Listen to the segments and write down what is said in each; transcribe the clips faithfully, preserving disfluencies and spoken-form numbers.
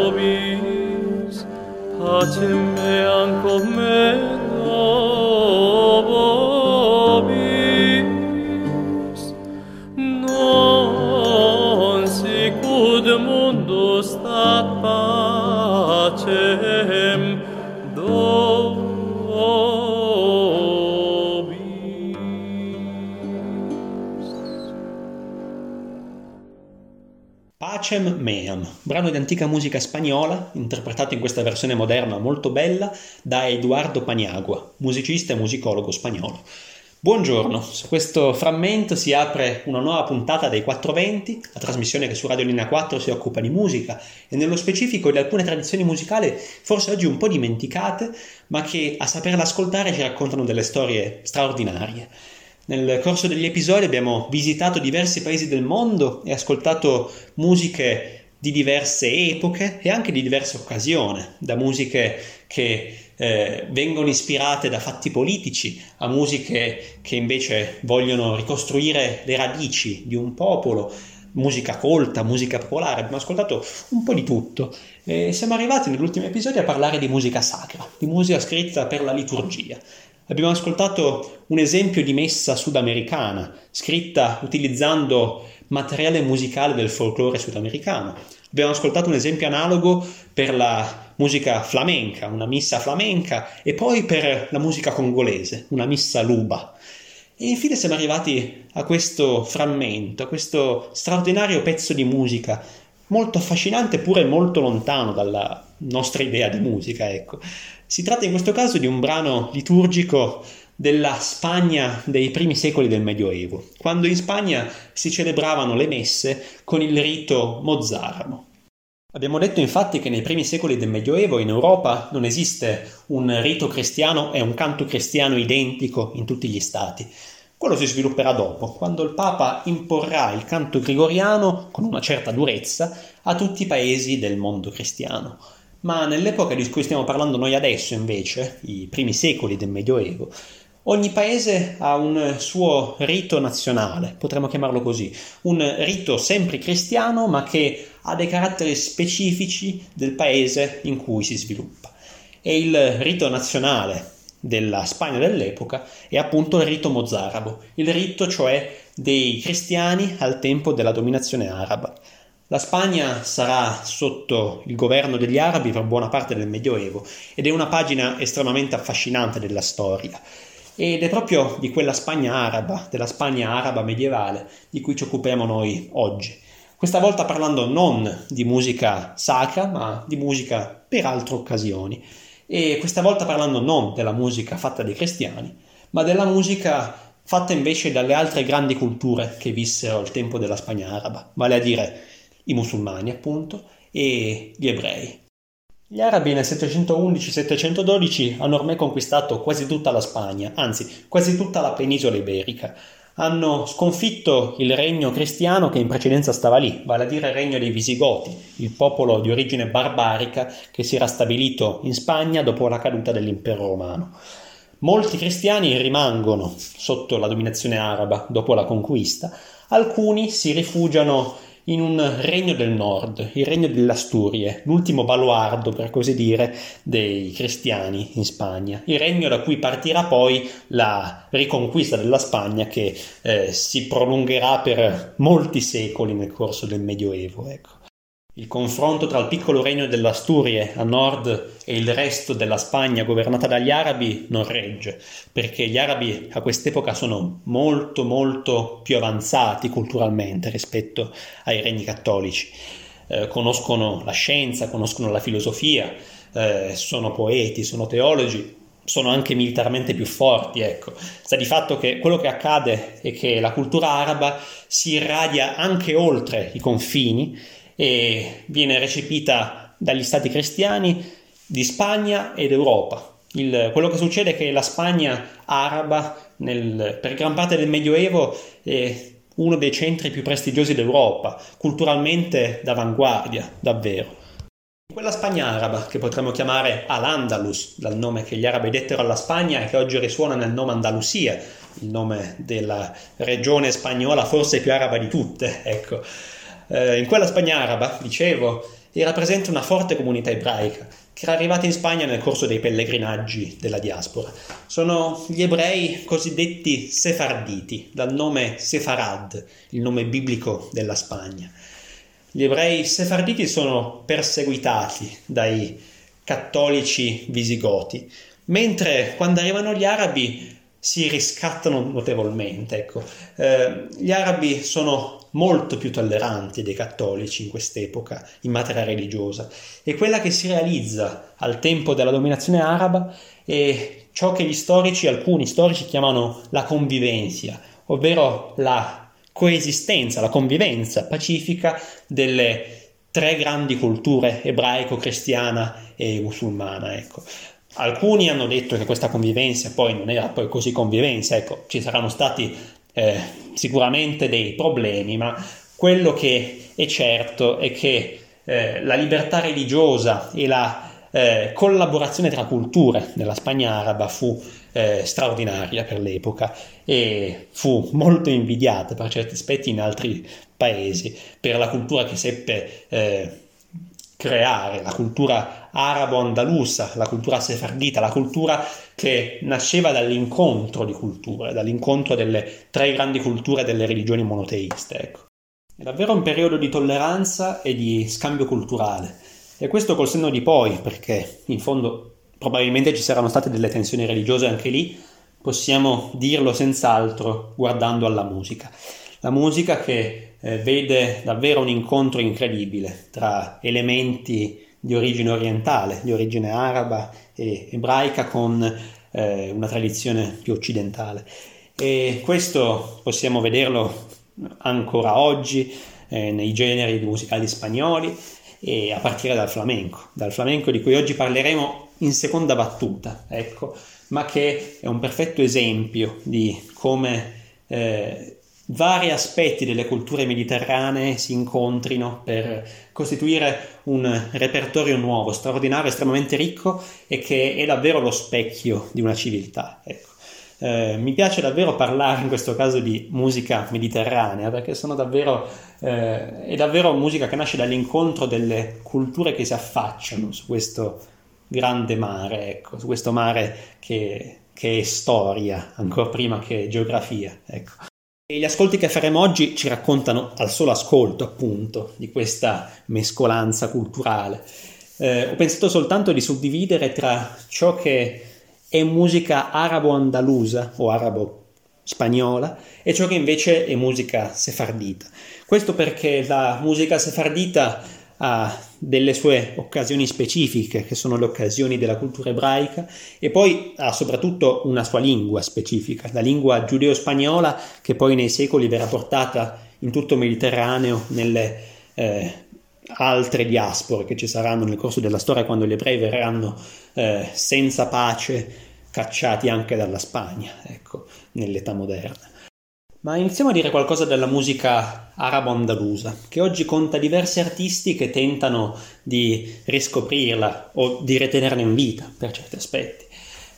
vobis, pacem meam commendo vobis. Non sicud mundus stat pacem do. Pacem meam, brano di antica musica spagnola, interpretato in questa versione moderna molto bella da Eduardo Paniagua, musicista e musicologo spagnolo. Buongiorno, su questo frammento si apre una nuova puntata dei Quattro Venti, la trasmissione che su Radio Linea quattro si occupa di musica e nello specifico di alcune tradizioni musicali forse oggi un po' dimenticate, ma che a saperla ascoltare ci raccontano delle storie straordinarie. Nel corso degli episodi abbiamo visitato diversi paesi del mondo e ascoltato musiche di diverse epoche e anche di diverse occasioni, da musiche che eh, vengono ispirate da fatti politici a musiche che invece vogliono ricostruire le radici di un popolo, musica colta, musica popolare, abbiamo ascoltato un po' di tutto e siamo arrivati nell'ultimo episodio a parlare di musica sacra, di musica scritta per la liturgia. Abbiamo ascoltato un esempio di messa sudamericana, scritta utilizzando materiale musicale del folklore sudamericano. Abbiamo ascoltato un esempio analogo per la musica flamenca, una missa flamenca, e poi per la musica congolese, una missa luba. E infine siamo arrivati a questo frammento, a questo straordinario pezzo di musica, molto affascinante pure molto lontano dalla nostra idea di musica, ecco. Si tratta in questo caso di un brano liturgico della Spagna dei primi secoli del Medioevo, quando in Spagna si celebravano le messe con il rito mozzarabo. Abbiamo detto infatti che nei primi secoli del Medioevo in Europa non esiste un rito cristiano e un canto cristiano identico in tutti gli stati. Quello si svilupperà dopo, quando il Papa imporrà il canto gregoriano con una certa durezza a tutti i paesi del mondo cristiano. Ma nell'epoca di cui stiamo parlando noi adesso, invece, i primi secoli del Medioevo, ogni paese ha un suo rito nazionale, potremmo chiamarlo così, un rito sempre cristiano ma che ha dei caratteri specifici del paese in cui si sviluppa. E il rito nazionale della Spagna dell'epoca è appunto il rito mozzarabo, il rito cioè dei cristiani al tempo della dominazione araba. La Spagna sarà sotto il governo degli arabi per buona parte del Medioevo ed è una pagina estremamente affascinante della storia. Ed è proprio di quella Spagna araba, della Spagna araba medievale, di cui ci occupiamo noi oggi. Questa volta parlando non di musica sacra, ma di musica per altre occasioni. E questa volta parlando non della musica fatta dai cristiani, ma della musica fatta invece dalle altre grandi culture che vissero il tempo della Spagna araba, vale a dire i musulmani appunto e gli ebrei. Gli arabi nel settecentoundici settecentododici hanno ormai conquistato quasi tutta la Spagna, anzi quasi tutta la penisola iberica. Hanno sconfitto il regno cristiano che in precedenza stava lì, vale a dire il regno dei Visigoti, il popolo di origine barbarica che si era stabilito in Spagna dopo la caduta dell'impero romano. Molti cristiani rimangono sotto la dominazione araba dopo la conquista, alcuni si rifugiano in un regno del nord, il regno delle Asturie, l'ultimo baluardo, per così dire, dei cristiani in Spagna, il regno da cui partirà poi la riconquista della Spagna che eh, si prolungherà per molti secoli nel corso del Medioevo, ecco. Il confronto tra il piccolo regno delle Asturie a nord e il resto della Spagna governata dagli arabi non regge, perché gli arabi a quest'epoca sono molto molto più avanzati culturalmente rispetto ai regni cattolici. Eh, conoscono la scienza, conoscono la filosofia, eh, sono poeti, sono teologi, sono anche militarmente più forti, ecco. Sta di fatto che quello che accade è che la cultura araba si irradia anche oltre i confini e viene recepita dagli stati cristiani di Spagna ed Europa. Il, quello che succede è che la Spagna araba, nel, per gran parte del Medioevo, è uno dei centri più prestigiosi d'Europa, culturalmente d'avanguardia, davvero. Quella Spagna araba, che potremmo chiamare Al-Andalus, dal nome che gli arabi dettero alla Spagna e che oggi risuona nel nome Andalusia, il nome della regione spagnola forse più araba di tutte, ecco. In quella Spagna araba, dicevo, era presente una forte comunità ebraica che era arrivata in Spagna nel corso dei pellegrinaggi della diaspora. Sono gli ebrei cosiddetti sefarditi, dal nome Sefarad, il nome biblico della Spagna. Gli ebrei sefarditi sono perseguitati dai cattolici visigoti, mentre quando arrivano gli arabi si riscattano notevolmente. Ecco. Eh, gli arabi sono molto più tolleranti dei cattolici in quest'epoca in materia religiosa, e quella che si realizza al tempo della dominazione araba è ciò che gli storici, alcuni storici, chiamano la convivenza, ovvero la coesistenza, la convivenza pacifica delle tre grandi culture, ebraico, cristiana e musulmana. Ecco. Alcuni hanno detto che questa convivenza poi non era poi così convivenza, ecco, ci saranno stati Eh, sicuramente dei problemi, ma quello che è certo è che eh, la libertà religiosa e la eh, collaborazione tra culture nella Spagna araba fu eh, straordinaria per l'epoca e fu molto invidiata per certi aspetti in altri paesi per la cultura che seppe eh, creare, la cultura arabo-andalusa, la cultura sefardita, la cultura che nasceva dall'incontro di culture, dall'incontro delle tre grandi culture delle religioni monoteiste. Ecco. È davvero un periodo di tolleranza e di scambio culturale, e questo col senno di poi, perché in fondo probabilmente ci saranno state delle tensioni religiose anche lì, possiamo dirlo senz'altro guardando alla musica. La musica che eh, vede davvero un incontro incredibile tra elementi di origine orientale, di origine araba e ebraica, con eh, una tradizione più occidentale. E questo possiamo vederlo ancora oggi eh, nei generi musicali spagnoli, e a partire dal flamenco, dal flamenco di cui oggi parleremo in seconda battuta, ecco, ma che è un perfetto esempio di come eh, vari aspetti delle culture mediterranee si incontrino per costituire un repertorio nuovo, straordinario, estremamente ricco, e che è davvero lo specchio di una civiltà. Ecco. Eh, mi piace davvero parlare in questo caso di musica mediterranea, perché sono davvero, eh, è davvero musica che nasce dall'incontro delle culture che si affacciano su questo grande mare, ecco, su questo mare che, che è storia, ancora prima che geografia. Ecco. E gli ascolti che faremo oggi ci raccontano al solo ascolto, appunto, di questa mescolanza culturale. Eh, ho pensato soltanto di suddividere tra ciò che è musica arabo-andalusa o arabo-spagnola e ciò che invece è musica sefardita. Questo perché la musica sefardita ha delle sue occasioni specifiche, che sono le occasioni della cultura ebraica, e poi ha soprattutto una sua lingua specifica, la lingua giudeo-spagnola, che poi nei secoli verrà portata in tutto il Mediterraneo, nelle eh, altre diaspore che ci saranno nel corso della storia, quando gli ebrei verranno eh, senza pace cacciati anche dalla Spagna, ecco, nell'età moderna. Ma iniziamo a dire qualcosa della musica arabo-andalusa, che oggi conta diversi artisti che tentano di riscoprirla o di retenerla in vita per certi aspetti.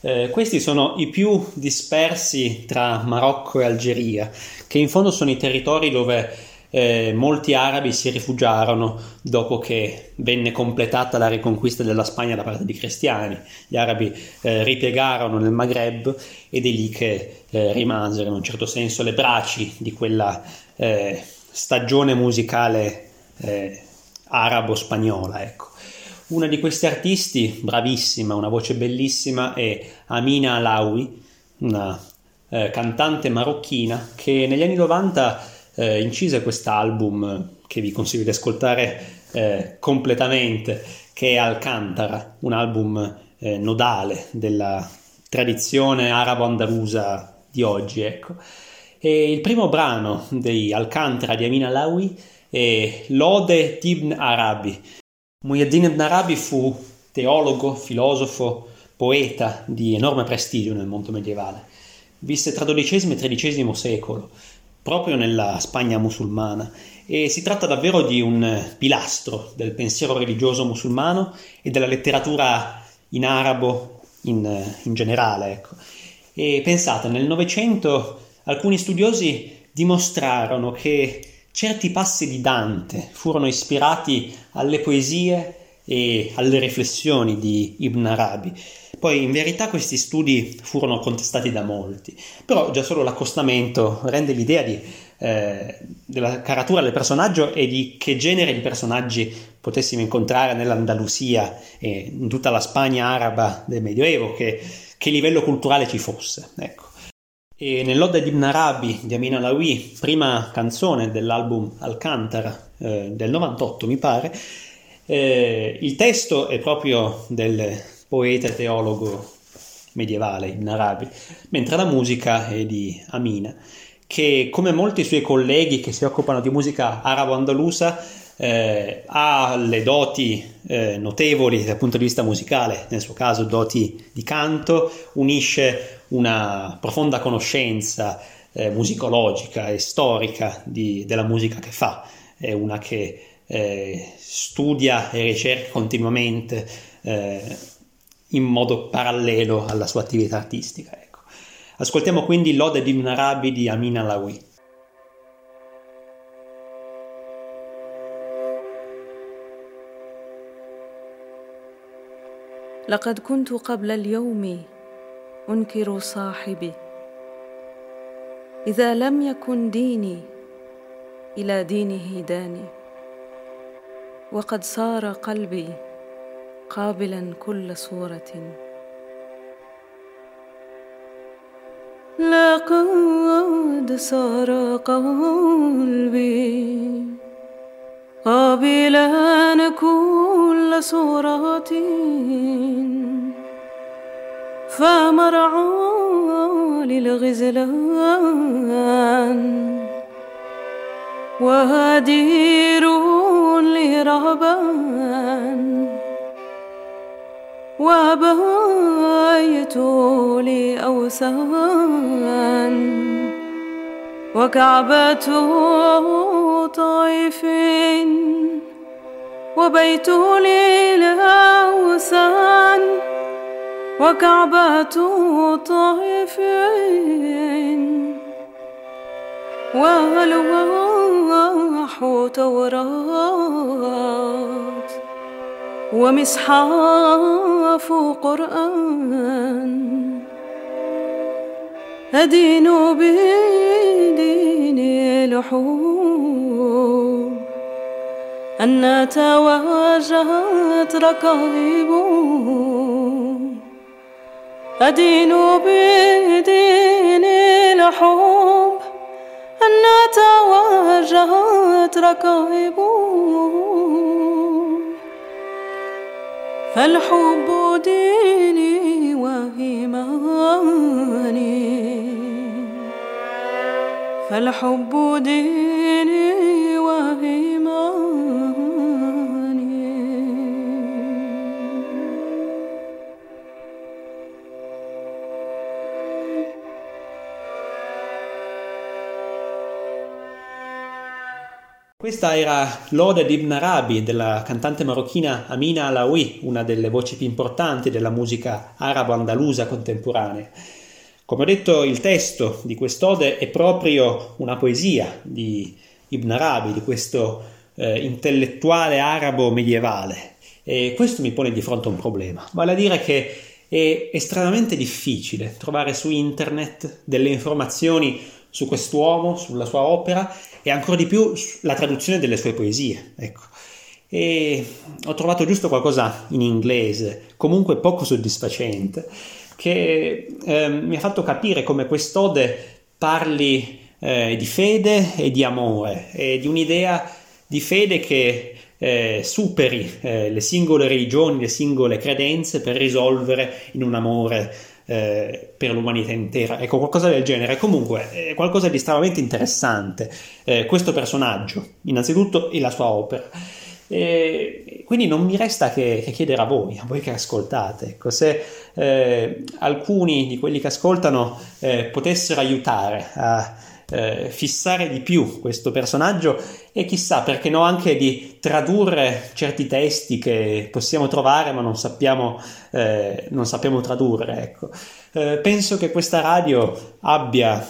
Eh, questi sono i più dispersi tra Marocco e Algeria, che in fondo sono i territori dove eh, molti arabi si rifugiarono dopo che venne completata la riconquista della Spagna da parte dei cristiani. Gli arabi eh, ripiegarono nel Maghreb, ed è lì che Eh, rimasero in un certo senso le braci di quella eh, stagione musicale eh, arabo-spagnola. Ecco. Una di questi artisti, bravissima, una voce bellissima, è Amina Alaoui, una eh, cantante marocchina che negli anni novanta eh, incise quest'album che vi consiglio di ascoltare eh, completamente, che è Alcántara, un album eh, nodale della tradizione arabo-andalusa di oggi, ecco. E il primo brano di Alcántara di Amina Alaoui è L'Ode d'Ibn Arabi. Muhyiddin Ibn Arabi fu teologo, filosofo, poeta di enorme prestigio nel mondo medievale. Visse tra dodicesimo e tredicesimo secolo, proprio nella Spagna musulmana, e si tratta davvero di un pilastro del pensiero religioso musulmano e della letteratura in arabo in, in generale, ecco. E pensate, nel Novecento alcuni studiosi dimostrarono che Certi passi di Dante furono ispirati alle poesie e alle riflessioni di Ibn Arabi. Poi in verità questi studi furono contestati da molti, però già solo l'accostamento rende l'idea di, eh, della caratura del personaggio e di che genere di personaggi potessimo incontrare nell'Andalusia e in tutta la Spagna araba del Medioevo, che, che livello culturale ci fosse, ecco. E nell'Oda di Ibn Arabi di Amina Alaoui, prima canzone dell'album Alcántara eh, del novantotto mi pare, Eh, il testo è proprio del poeta e teologo medievale Ibn Arabi, mentre la musica è di Amina, che come molti suoi colleghi che si occupano di musica arabo-andalusa eh, ha le doti eh, notevoli dal punto di vista musicale, nel suo caso doti di canto, unisce una profonda conoscenza eh, musicologica e storica di, della musica che fa, è una che Eh, studia e ricerca continuamente eh, in modo parallelo alla sua attività artistica. Ecco. Ascoltiamo quindi l'Ode di Ibn Arabi di Amina Alaoui. لقد كنت قبل اليوم أنكر صاحبي إذا لم يكن ديني إلى دينه داني وقد صار قلبي قابلا كل صورة لقد صار قلبي قابلا كل صورة فمرعى للغزلان وهدير لرهبان وبايت لأوثان وكعبة طائف وبيت للأوثان وكعبة طائف والواح توراة ومصحف قرآن أدين بدين لحوم أن تواجهت ركائب أدين بدين لحوم أن تواجهت ركائب فالحب ديني وإيماني فالحب ديني وإيماني Questa era l'Ode di Ibn Arabi della cantante marocchina Amina Alaoui, una delle voci più importanti della musica arabo-andalusa contemporanea. Come ho detto, il testo di quest'ode è proprio una poesia di Ibn Arabi, di questo eh, intellettuale arabo medievale. E questo mi pone di fronte a un problema, vale a dire che è estremamente difficile trovare su internet delle informazioni su quest'uomo, sulla sua opera e ancora di più la traduzione delle sue poesie, ecco. E ho trovato giusto qualcosa in inglese, comunque poco soddisfacente, che eh, mi ha fatto capire come quest'ode parli eh, di fede e di amore, e di un'idea di fede che eh, superi eh, le singole religioni, le singole credenze per risolvere in un amore Eh, per l'umanità intera, ecco, qualcosa del genere. Comunque è qualcosa di estremamente interessante eh, questo personaggio innanzitutto e la sua opera, eh, quindi non mi resta che, che chiedere a voi a voi che ascoltate, ecco, se eh, alcuni di quelli che ascoltano eh, potessero aiutare a eh, fissare di più questo personaggio e chissà, perché no, anche di tradurre certi testi che possiamo trovare ma non sappiamo, eh, non sappiamo tradurre, ecco. Eh, penso che questa radio abbia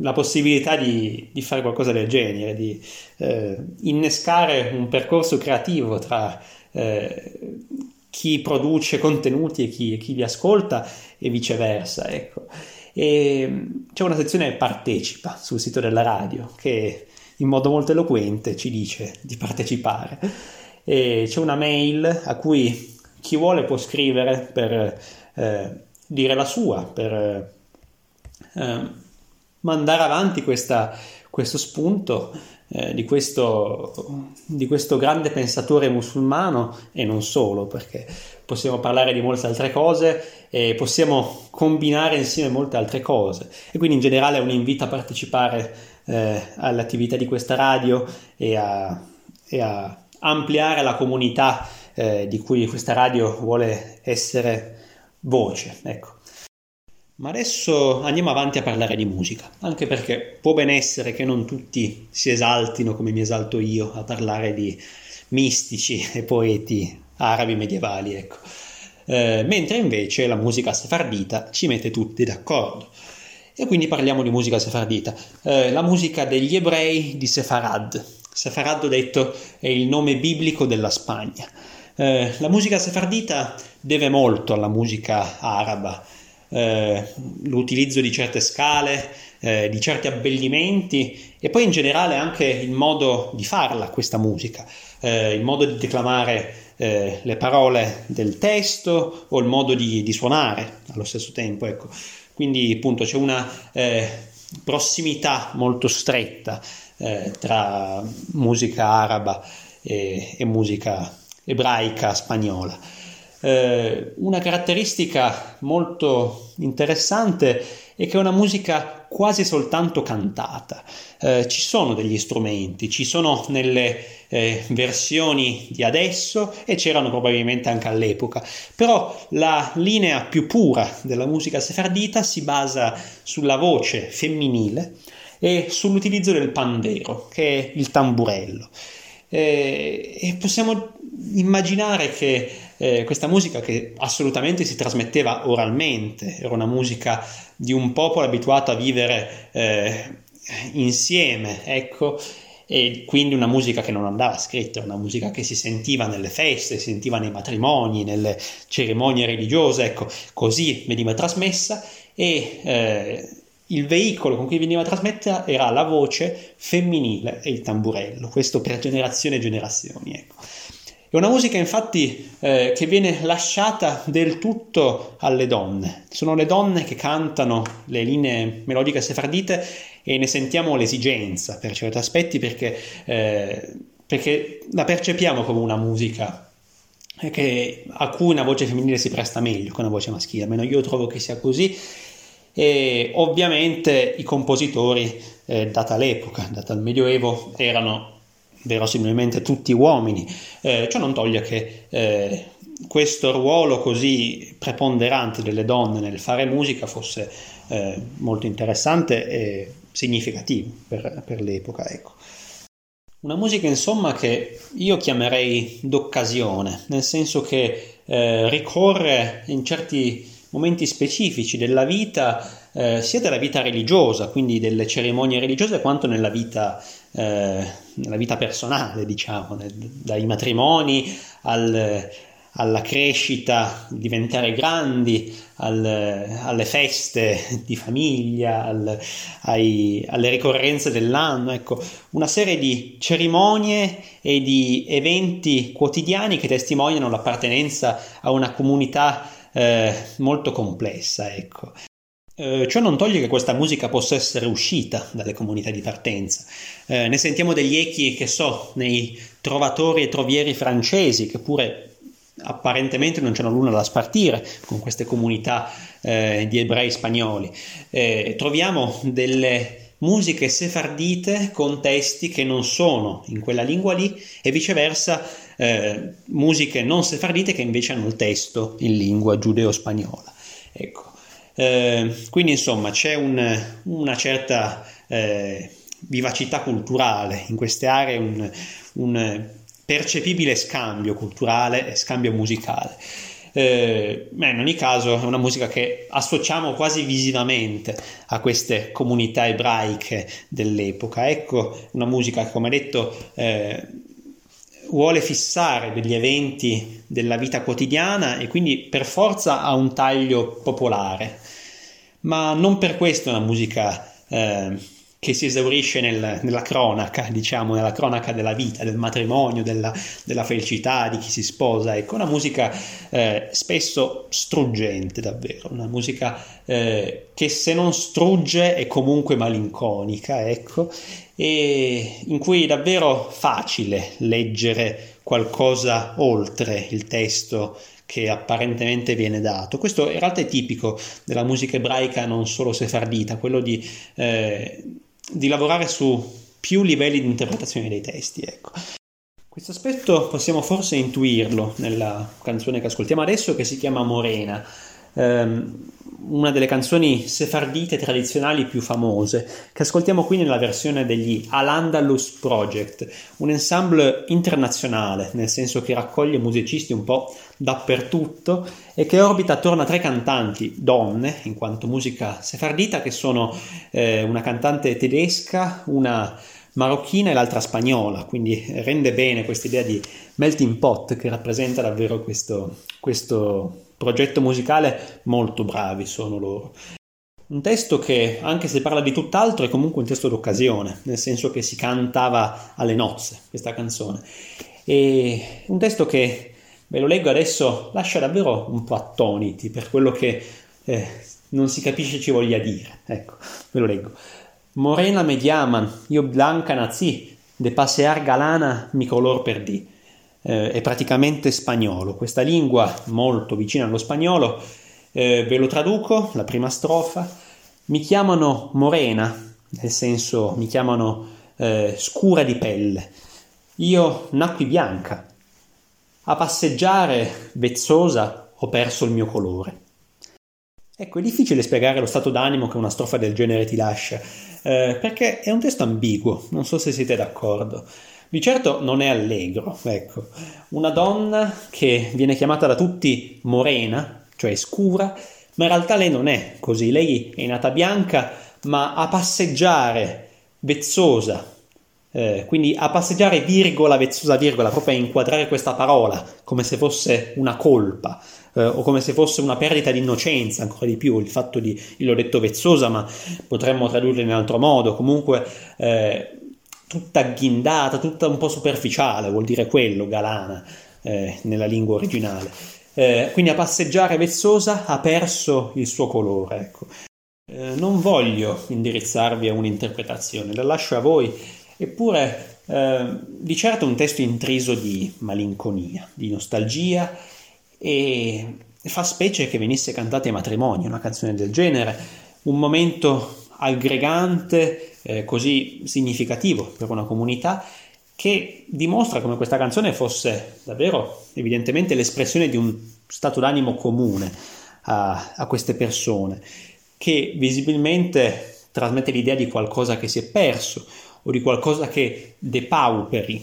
la possibilità di, di fare qualcosa del genere, di eh, innescare un percorso creativo tra eh, chi produce contenuti e chi, chi li ascolta e viceversa, ecco. E c'è una sezione partecipa sul sito della radio che in modo molto eloquente ci dice di partecipare, e c'è una mail a cui chi vuole può scrivere per eh, dire la sua, per eh, mandare avanti questa, questo spunto eh, di, questo, di questo grande pensatore musulmano, e non solo, perché possiamo parlare di molte altre cose e possiamo combinare insieme molte altre cose, e quindi in generale è un invito a partecipare eh, all'attività di questa radio e a, e a ampliare la comunità eh, di cui questa radio vuole essere voce, ecco. Ma adesso andiamo avanti a parlare di musica, anche perché può ben essere che non tutti si esaltino come mi esalto io a parlare di mistici e poeti arabi medievali, ecco. Eh, mentre invece la musica sefardita ci mette tutti d'accordo. E quindi parliamo di musica sefardita. Eh, la musica degli ebrei di Sefarad. Sefarad, ho detto, è il nome biblico della Spagna. Eh, la musica sefardita deve molto alla musica araba. Eh, l'utilizzo di certe scale, eh, di certi abbellimenti, e poi in generale anche il modo di farla questa musica, eh, il modo di declamare eh, le parole del testo o il modo di, di suonare allo stesso tempo, ecco. Quindi appunto c'è una eh, prossimità molto stretta eh, tra musica araba e, e musica ebraica spagnola. Eh, una caratteristica molto interessante è che è una musica quasi soltanto cantata. Eh, ci sono degli strumenti, ci sono nelle eh, versioni di adesso e c'erano probabilmente anche all'epoca, però la linea più pura della musica sefardita si basa sulla voce femminile e sull'utilizzo del pandero, che è il tamburello. Eh, e possiamo immaginare che eh, questa musica, che assolutamente si trasmetteva oralmente, era una musica di un popolo abituato a vivere eh, insieme, ecco, e quindi una musica che non andava scritta, una musica che si sentiva nelle feste, si sentiva nei matrimoni, nelle cerimonie religiose, ecco, così veniva trasmessa, e eh, il veicolo con cui veniva trasmessa era la voce femminile e il tamburello, questo per generazioni e generazioni, ecco. È una musica infatti eh, che viene lasciata del tutto alle donne. Sono le donne che cantano le linee melodiche sefardite e ne sentiamo l'esigenza per certi aspetti, perché, eh, perché la percepiamo come una musica che, a cui una voce femminile si presta meglio che una voce maschile, almeno io trovo che sia così. E ovviamente i compositori, eh, data l'epoca, data il Medioevo, erano verosimilmente tutti uomini. Eh, ciò non toglie che eh, questo ruolo così preponderante delle donne nel fare musica fosse eh, molto interessante e significativo per, per l'epoca, ecco. Una musica insomma che io chiamerei d'occasione, nel senso che eh, ricorre in certi momenti specifici della vita, eh, sia della vita religiosa, quindi delle cerimonie religiose, quanto nella vita Eh, nella vita personale, diciamo, nel, dai matrimoni al, alla crescita, diventare grandi, al, alle feste di famiglia, al, ai, alle ricorrenze dell'anno, ecco, una serie di cerimonie e di eventi quotidiani che testimoniano l'appartenenza a una comunità eh, molto complessa, ecco. Eh, ciò non toglie che questa musica possa essere uscita dalle comunità di partenza. Eh, ne sentiamo degli echi, che so, nei trovatori e trovieri francesi, che pure apparentemente non c'erano l'una da spartire con queste comunità eh, di ebrei spagnoli. Eh, troviamo delle musiche sefardite con testi che non sono in quella lingua lì, e viceversa eh, musiche non sefardite che invece hanno il testo in lingua giudeo-spagnola, ecco. Eh, quindi insomma c'è un, una certa eh, vivacità culturale in queste aree, un, un percepibile scambio culturale e scambio musicale. eh, ma in ogni caso è una musica che associamo quasi visivamente a queste comunità ebraiche dell'epoca. Ecco, una musica che, come detto, eh, vuole fissare degli eventi della vita quotidiana e quindi per forza ha un taglio popolare, ma non per questo è una musica eh, che si esaurisce nel, nella cronaca, diciamo, nella cronaca della vita, del matrimonio, della, della felicità, di chi si sposa. Ecco, una musica eh, spesso struggente davvero, una musica eh, che se non strugge è comunque malinconica, ecco, e in cui è davvero facile leggere qualcosa oltre il testo che apparentemente viene dato. Questo in realtà è tipico della musica ebraica, non solo sefardita, quello di, eh, di lavorare su più livelli di interpretazione dei testi, ecco. Questo aspetto possiamo forse intuirlo nella canzone che ascoltiamo adesso, che si chiama Morena, ehm, una delle canzoni sefardite tradizionali più famose, che ascoltiamo qui nella versione degli Al-Andalus Project, un ensemble internazionale, nel senso che raccoglie musicisti un po' dappertutto e che orbita attorno a tre cantanti donne, in quanto musica sefardita, che sono eh, una cantante tedesca, una marocchina e l'altra spagnola, quindi rende bene questa idea di melting pot che rappresenta davvero questo, questo progetto musicale. Molto bravi sono loro. Un testo che, anche se parla di tutt'altro, è comunque un testo d'occasione, nel senso che si cantava alle nozze questa canzone, e un testo che, ve lo leggo adesso, lascia davvero un po' attoniti per quello che eh, non si capisce ci voglia dire. Ecco, ve lo leggo. Morena me llaman, io blanca nací, de pasear galana mi color perdí. Eh, è praticamente spagnolo, questa lingua molto vicina allo spagnolo. Eh, ve lo traduco, la prima strofa. Mi chiamano morena, nel senso mi chiamano eh, scura di pelle, io nacqui bianca, a passeggiare vezzosa ho perso il mio colore. Ecco, è difficile spiegare lo stato d'animo che una strofa del genere ti lascia, eh, perché è un testo ambiguo, non so se siete d'accordo. Di certo non è allegro, ecco. Una donna che viene chiamata da tutti morena, cioè scura, ma in realtà lei non è così, lei è nata bianca, ma a passeggiare vezzosa, eh, quindi a passeggiare virgola vezzosa virgola, proprio a inquadrare questa parola come se fosse una colpa, eh, o come se fosse una perdita di innocenza, ancora di più il fatto di, io l'ho detto vezzosa, ma potremmo tradurre in un altro modo, comunque... Eh, tutta agghindata, tutta un po' superficiale, vuol dire quello, galana, eh, nella lingua originale. Eh, quindi a passeggiare vezzosa ha perso il suo colore, ecco. Eh, non voglio indirizzarvi a un'interpretazione, la lascio a voi, eppure eh, di certo è un testo intriso di malinconia, di nostalgia, e fa specie che venisse cantata ai matrimoni, una canzone del genere, un momento aggregante, Eh, così significativo per una comunità, che dimostra come questa canzone fosse davvero evidentemente l'espressione di un stato d'animo comune a, a queste persone, che visibilmente trasmette l'idea di qualcosa che si è perso o di qualcosa che depauperi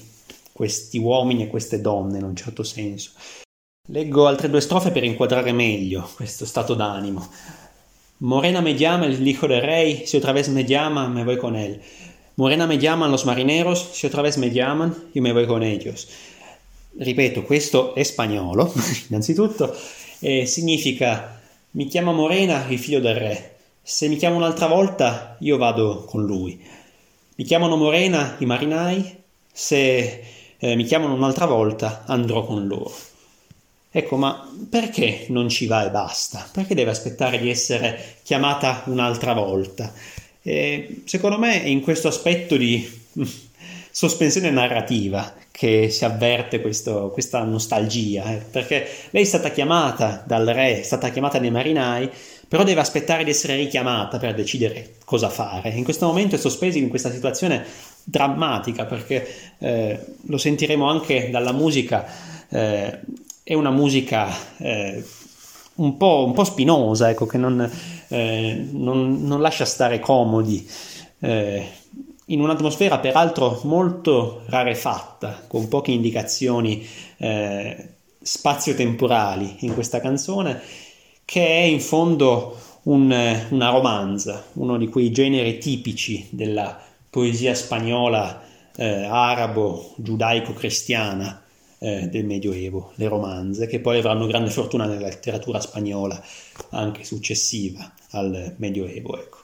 questi uomini e queste donne in un certo senso. Leggo altre due strofe per inquadrare meglio questo stato d'animo. Morena me llama el hijo del rey, si otra vez me llama, me voy con él. Morena me llaman los marineros, si otra vez me llaman, io me voy con ellos. Ripeto, questo è spagnolo, innanzitutto, e significa mi chiama Morena il figlio del re, se mi chiama un'altra volta io vado con lui. Mi chiamano Morena i marinai, se eh, mi chiamano un'altra volta andrò con loro. Ecco, ma perché non ci va e basta? Perché deve aspettare di essere chiamata un'altra volta? E secondo me è in questo aspetto di sospensione narrativa che si avverte questo, questa nostalgia, eh? Perché lei è stata chiamata dal re, è stata chiamata dai marinai, però deve aspettare di essere richiamata per decidere cosa fare. In questo momento è sospesa in questa situazione drammatica, perché eh, lo sentiremo anche dalla musica, eh, è una musica eh, un po', un po' spinosa, ecco, che non, eh, non, non lascia stare comodi, eh, in un'atmosfera peraltro molto rarefatta, con poche indicazioni eh, spazio-temporali in questa canzone, che è in fondo un, una romanza, uno di quei generi tipici della poesia spagnola, eh, arabo, giudaico-cristiana eh, del Medioevo, le romanze, che poi avranno grande fortuna nella letteratura spagnola anche successiva al Medioevo, ecco.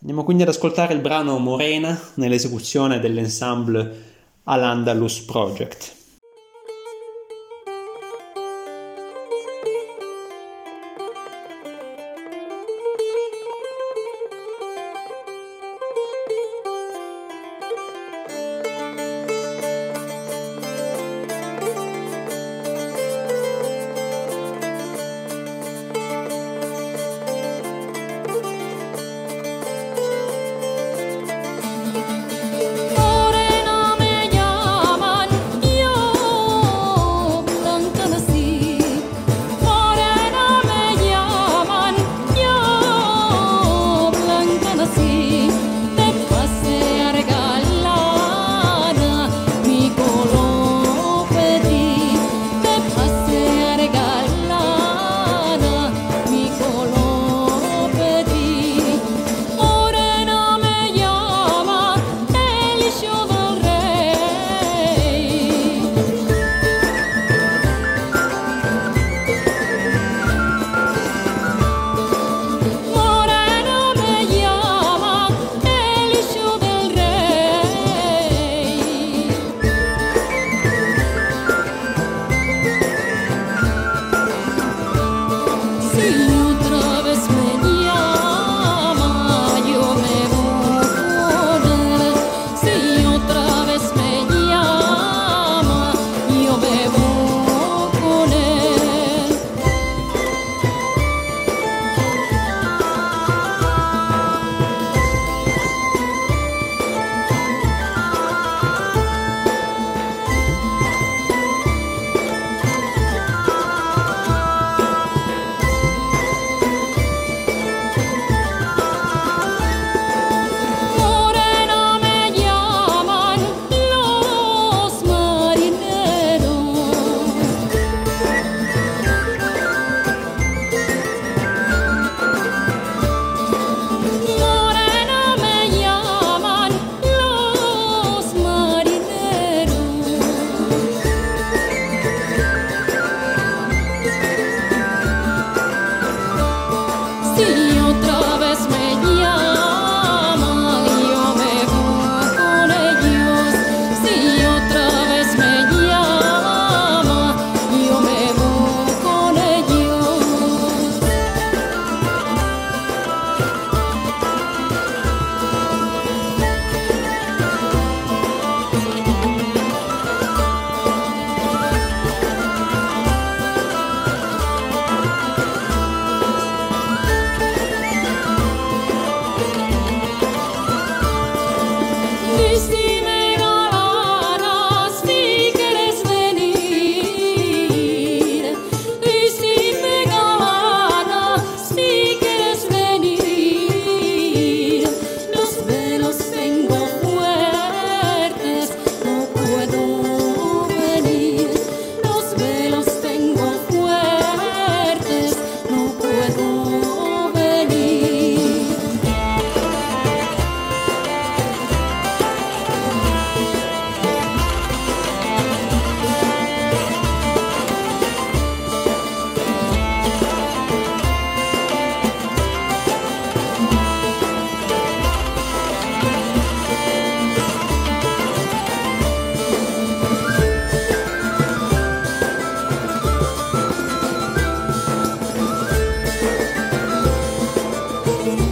Andiamo quindi ad ascoltare il brano Morena nell'esecuzione dell'ensemble Al-Andalus Project. Thank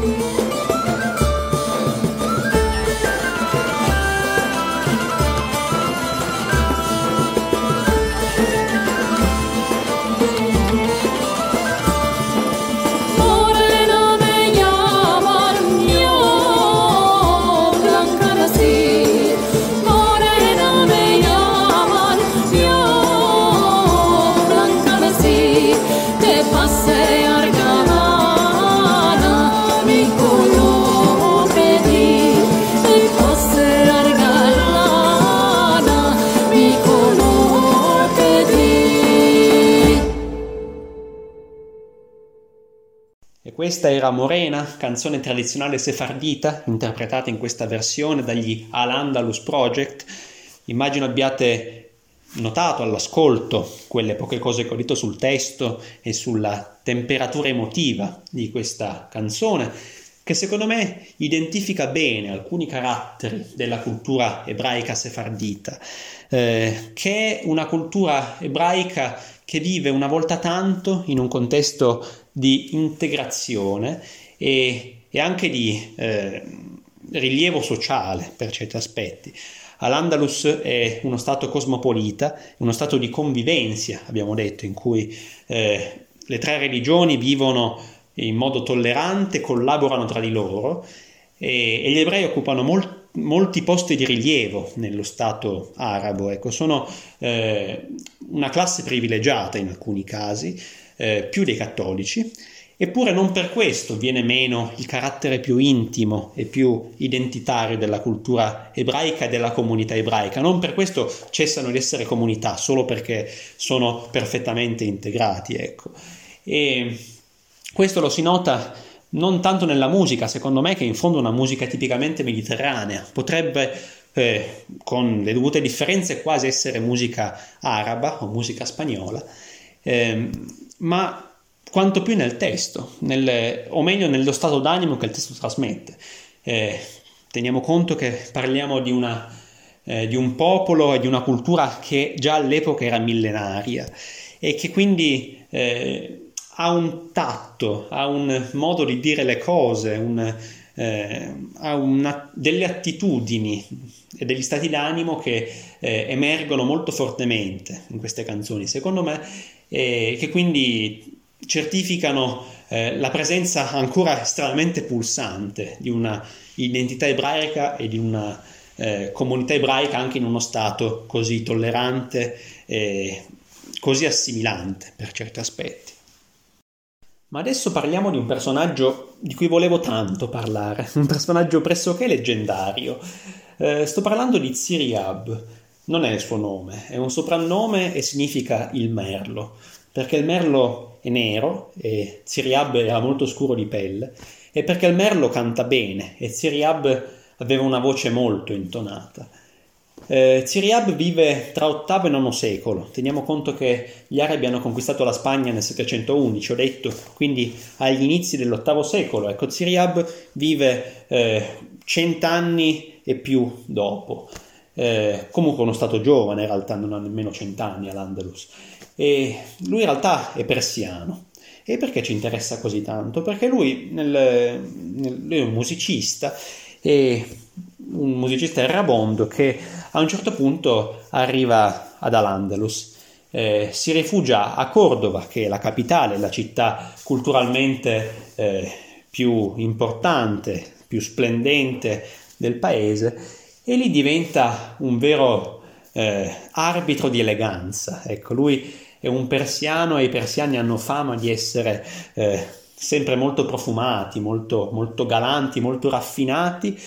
you. E questa era Morena, canzone tradizionale sefardita, interpretata in questa versione dagli Al-Andalus Project. Immagino abbiate notato all'ascolto quelle poche cose che ho detto sul testo e sulla temperatura emotiva di questa canzone, che secondo me identifica bene alcuni caratteri della cultura ebraica sefardita, eh, che è una cultura ebraica che vive una volta tanto in un contesto di integrazione e, e anche di eh, rilievo sociale per certi aspetti. Al-Andalus è uno stato cosmopolita, uno stato di convivenza, abbiamo detto, in cui eh, le tre religioni vivono in modo tollerante, collaborano tra di loro e, e gli ebrei occupano molti molti posti di rilievo nello stato arabo, ecco, sono eh, una classe privilegiata in alcuni casi, eh, più dei cattolici, eppure non per questo viene meno il carattere più intimo e più identitario della cultura ebraica e della comunità ebraica, non per questo cessano di essere comunità, solo perché sono perfettamente integrati, ecco. E questo lo si nota non tanto nella musica, secondo me, che in fondo è una musica tipicamente mediterranea, potrebbe eh, con le dovute differenze quasi essere musica araba o musica spagnola, eh, ma quanto più nel testo, nel, o meglio nello stato d'animo che il testo trasmette. Eh, teniamo conto che parliamo di, una, eh, di un popolo e di una cultura che già all'epoca era millenaria e che quindi... Eh, ha un tatto, ha un modo di dire le cose, un, eh, ha una, delle attitudini e degli stati d'animo che eh, emergono molto fortemente in queste canzoni, secondo me, eh, che quindi certificano eh, la presenza ancora estremamente pulsante di una identità ebraica e di una eh, comunità ebraica anche in uno stato così tollerante e così assimilante per certi aspetti. Ma adesso parliamo di un personaggio di cui volevo tanto parlare, un personaggio pressoché leggendario. Eh, sto parlando di Ziryab, non è il suo nome, è un soprannome e significa il merlo, perché il merlo è nero e Ziryab era molto scuro di pelle, e perché il merlo canta bene e Ziryab aveva una voce molto intonata. Eh, Ziryab vive tra ottavo e nono secolo, teniamo conto che gli arabi hanno conquistato la Spagna nel settecentoundici, ho detto, quindi agli inizi dell'ottavo secolo, ecco, Ziryab vive eh, cent'anni e più dopo, eh, comunque uno stato giovane, in realtà non ha nemmeno cent'anni all'Andalus, e lui in realtà è persiano. E perché ci interessa così tanto? Perché lui, nel, nel, lui è un musicista e un musicista errabondo che a un certo punto arriva ad Al-Andalus, eh, si rifugia a Cordova, che è la capitale, la città culturalmente eh, più importante, più splendente del paese, e lì diventa un vero eh, arbitro di eleganza. Ecco, lui è un persiano e i persiani hanno fama di essere eh, sempre molto profumati, molto, molto galanti, molto raffinati,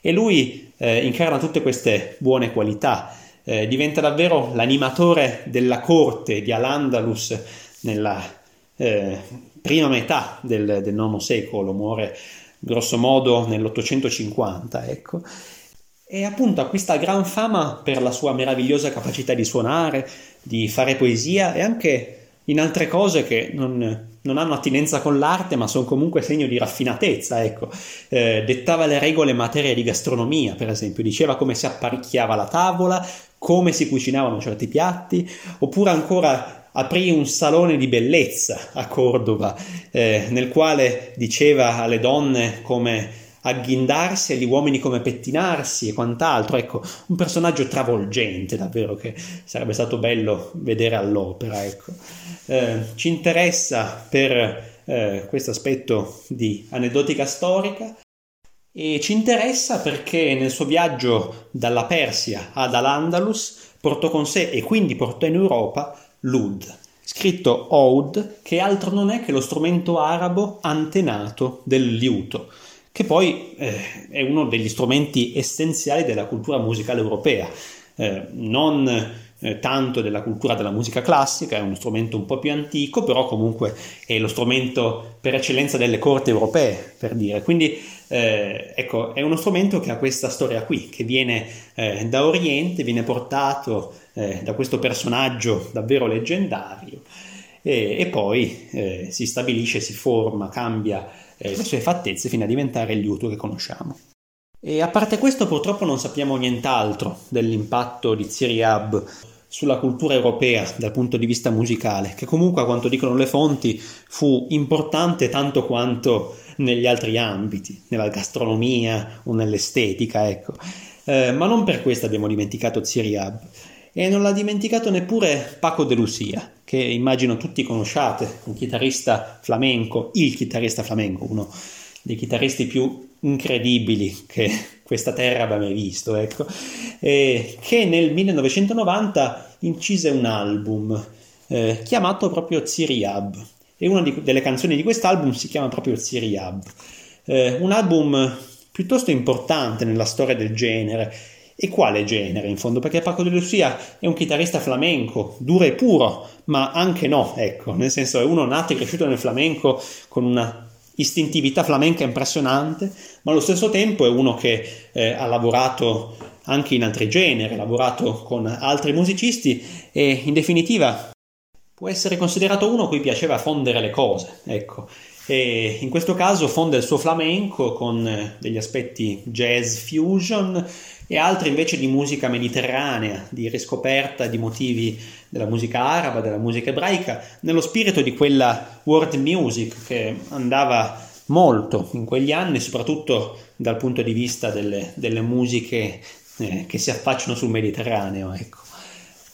e lui eh, incarna tutte queste buone qualità, eh, diventa davvero l'animatore della corte di Al-Andalus nella eh, prima metà del, del nono secolo, muore grosso modo nell'ottocentocinquanta, ecco, e appunto acquista gran fama per la sua meravigliosa capacità di suonare, di fare poesia e anche in altre cose che non, non hanno attinenza con l'arte, ma sono comunque segno di raffinatezza, ecco. Eh, dettava le regole in materia di gastronomia, per esempio, diceva come si apparecchiava la tavola, come si cucinavano certi piatti, oppure ancora aprì un salone di bellezza a Cordova, eh, nel quale diceva alle donne come agghindarsi, agli uomini come pettinarsi e quant'altro, ecco, un personaggio travolgente davvero che sarebbe stato bello vedere all'opera, ecco. Eh, ci interessa per eh, questo aspetto di aneddotica storica e ci interessa perché nel suo viaggio dalla Persia ad Al-Andalus portò con sé e quindi portò in Europa l'oud, scritto oud, che altro non è che lo strumento arabo antenato del liuto, che poi eh, è uno degli strumenti essenziali della cultura musicale europea, eh, non eh, tanto della cultura della musica classica, è uno strumento un po' più antico, però comunque è lo strumento per eccellenza delle corti europee, per dire. Quindi eh, ecco, è uno strumento che ha questa storia qui, che viene eh, da Oriente, viene portato eh, da questo personaggio davvero leggendario e, e poi eh, si stabilisce, si forma, cambia eh, le sue fattezze fino a diventare il liuto che conosciamo. E a parte questo purtroppo non sappiamo nient'altro dell'impatto di Ziryab sulla cultura europea dal punto di vista musicale, che comunque a quanto dicono le fonti fu importante tanto quanto negli altri ambiti, nella gastronomia o nell'estetica, ecco. Eh, ma non per questo abbiamo dimenticato Ziryab, e non l'ha dimenticato neppure Paco de Lucia, che immagino tutti conosciate, un chitarrista flamenco, il chitarrista flamenco, uno dei chitarristi più incredibili che questa terra abbia mai visto, ecco, eh, che nel millenovecentonovanta incise un album eh, chiamato proprio Ziryab, e una di, delle canzoni di quest'album si chiama proprio Ziryab, eh, un album piuttosto importante nella storia del genere. E quale genere in fondo? Perché Paco de Lucia è un chitarrista flamenco, duro e puro, ma anche no, ecco, nel senso è uno nato e cresciuto nel flamenco con una istintività flamenca impressionante, ma allo stesso tempo è uno che eh, ha lavorato anche in altri generi, ha lavorato con altri musicisti e in definitiva può essere considerato uno a cui piaceva fondere le cose, ecco. E in questo caso fonde il suo flamenco con degli aspetti jazz fusion e altri invece di musica mediterranea, di riscoperta di motivi della musica araba, della musica ebraica, nello spirito di quella world music che andava molto in quegli anni, soprattutto dal punto di vista delle, delle musiche eh, che si affacciano sul Mediterraneo, ecco.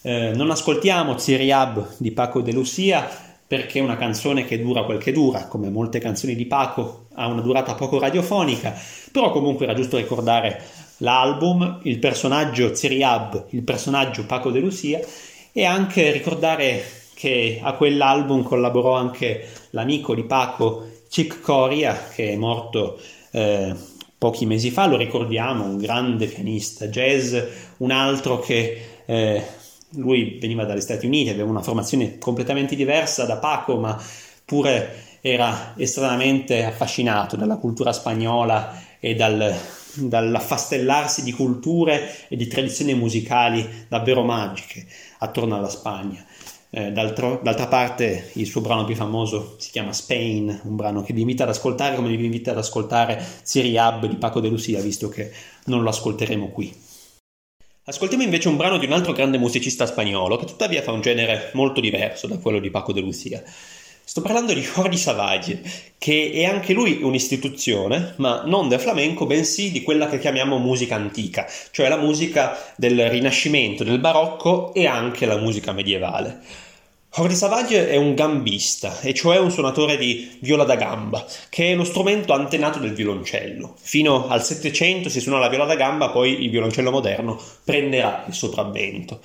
Eh, non ascoltiamo Ziryab di Paco de Lucia, perché è una canzone che dura quel che dura, come molte canzoni di Paco, ha una durata poco radiofonica, però comunque era giusto ricordare l'album, il personaggio Ziryab, il personaggio Paco de Lucia, e anche ricordare che a quell'album collaborò anche l'amico di Paco, Chick Corea, che è morto eh, pochi mesi fa, lo ricordiamo, un grande pianista jazz, un altro che... Eh, lui veniva dagli Stati Uniti, aveva una formazione completamente diversa da Paco, ma pure era estremamente affascinato dalla cultura spagnola e dal, dall'affastellarsi di culture e di tradizioni musicali davvero magiche attorno alla Spagna. Eh, d'altro, d'altra parte il suo brano più famoso si chiama Spain, un brano che vi invita ad ascoltare come vi invita ad ascoltare Ziryab di Paco de Lucia, visto che non lo ascolteremo qui. Ascoltiamo invece un brano di un altro grande musicista spagnolo, che tuttavia fa un genere molto diverso da quello di Paco de Lucia. Sto parlando di Jordi Savall, che è anche lui un'istituzione, ma non del flamenco, bensì di quella che chiamiamo musica antica, cioè la musica del Rinascimento, del Barocco e anche la musica medievale. Jordi Savall è un gambista, e cioè un suonatore di viola da gamba, che è lo strumento antenato del violoncello. Fino al Settecento si suona la viola da gamba, poi il violoncello moderno prenderà il sopravvento.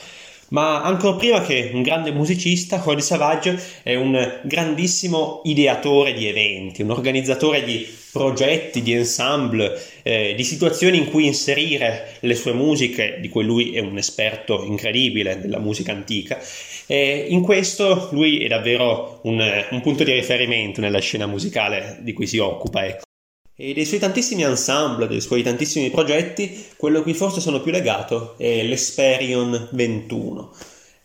Ma ancora prima che un grande musicista, Jordi Savall è un grandissimo ideatore di eventi, un organizzatore di progetti, di ensemble, eh, di situazioni in cui inserire le sue musiche, di cui lui è un esperto incredibile della musica antica, e in questo lui è davvero un, un punto di riferimento nella scena musicale di cui si occupa, ecco. E dei suoi tantissimi ensemble, dei suoi tantissimi progetti, quello a cui forse sono più legato è l'Hesperion ventuno,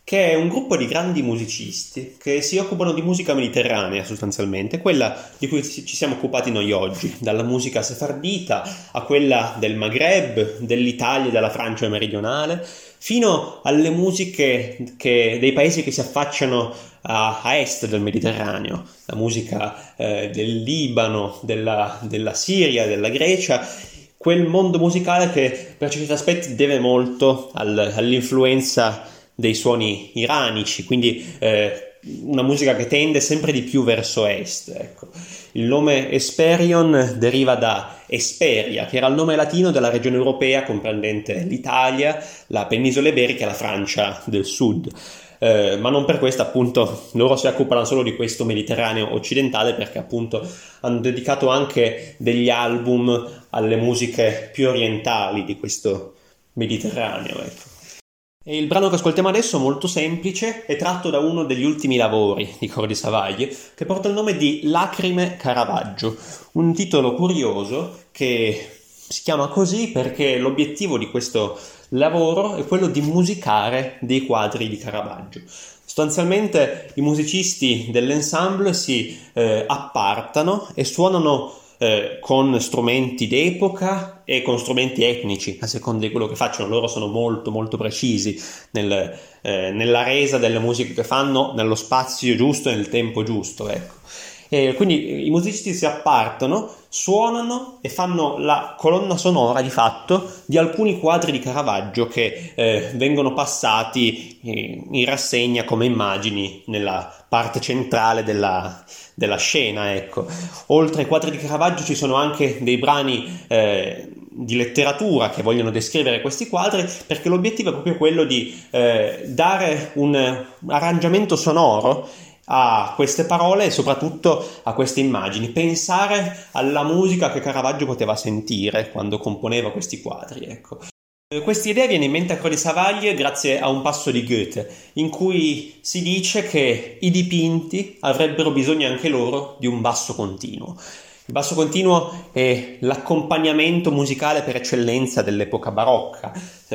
che è un gruppo di grandi musicisti che si occupano di musica mediterranea sostanzialmente, quella di cui ci siamo occupati noi oggi, dalla musica sefardita a quella del Maghreb, dell'Italia e della Francia meridionale, fino alle musiche che, dei paesi che si affacciano a, a est del Mediterraneo, la musica eh, del Libano, della, della Siria, della Grecia, quel mondo musicale che per certi aspetti deve molto al, all'influenza dei suoni iranici, quindi eh, una musica che tende sempre di più verso est, ecco. Il nome Hesperion deriva da Hesperia, che era il nome latino della regione europea comprendente l'Italia, la penisola iberica e la Francia del sud. Eh, ma non per questo, appunto, loro si occupano solo di questo Mediterraneo occidentale, perché appunto hanno dedicato anche degli album alle musiche più orientali di questo Mediterraneo, ecco. E il brano che ascoltiamo adesso, molto semplice, è tratto da uno degli ultimi lavori di Jordi Savall, che porta il nome di Lacrime Caravaggio, un titolo curioso che si chiama così perché l'obiettivo di questo lavoro è quello di musicare dei quadri di Caravaggio. Sostanzialmente i musicisti dell'ensemble si eh, appartano e suonano eh, con strumenti d'epoca e con strumenti etnici, a seconda di quello che facciano. Loro sono molto molto precisi nel, eh, nella resa delle musiche che fanno, nello spazio giusto e nel tempo giusto, ecco. E quindi i musicisti si appartano, suonano e fanno la colonna sonora di fatto di alcuni quadri di Caravaggio che eh, vengono passati in rassegna come immagini nella parte centrale della, della scena, ecco. Oltre ai quadri di Caravaggio ci sono anche dei brani eh, di letteratura che vogliono descrivere questi quadri, perché l'obiettivo è proprio quello di eh, dare un arrangiamento sonoro a queste parole e soprattutto a queste immagini, pensare alla musica che Caravaggio poteva sentire quando componeva questi quadri, ecco. Questa idea viene in mente a Jordi Savall grazie a un passo di Goethe in cui si dice che i dipinti avrebbero bisogno anche loro di un basso continuo. Il basso continuo è l'accompagnamento musicale per eccellenza dell'epoca barocca,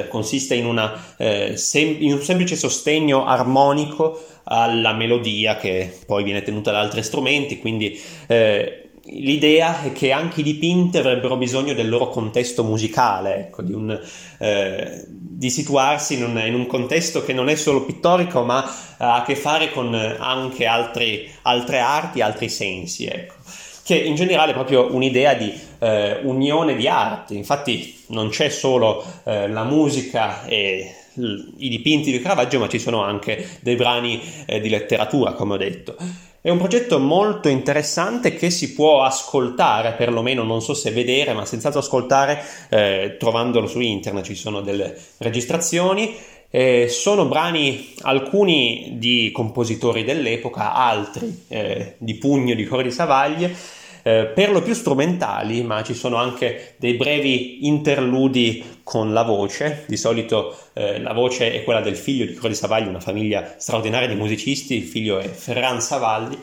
consiste in, una, eh, sem- in un semplice sostegno armonico alla melodia che poi viene tenuta da altri strumenti, quindi eh, l'idea è che anche i dipinti avrebbero bisogno del loro contesto musicale, ecco, di, un, eh, di situarsi in un, in un contesto che non è solo pittorico ma ha a che fare con anche altri, altre arti, altri sensi, ecco. Che in generale è proprio un'idea di eh, unione di arti. Infatti non c'è solo eh, la musica e l- i dipinti di Caravaggio, ma ci sono anche dei brani eh, di letteratura, come ho detto. È un progetto molto interessante che si può ascoltare, perlomeno non so se vedere, ma senz'altro ascoltare, eh, trovandolo su internet, ci sono delle registrazioni. Eh, sono brani, alcuni di compositori dell'epoca, altri eh, di pugno di Jordi Savall, Eh, per lo più strumentali, ma ci sono anche dei brevi interludi con la voce. Di solito eh, la voce è quella del figlio di Jordi Savall, una famiglia straordinaria di musicisti, il figlio è Ferran Savall.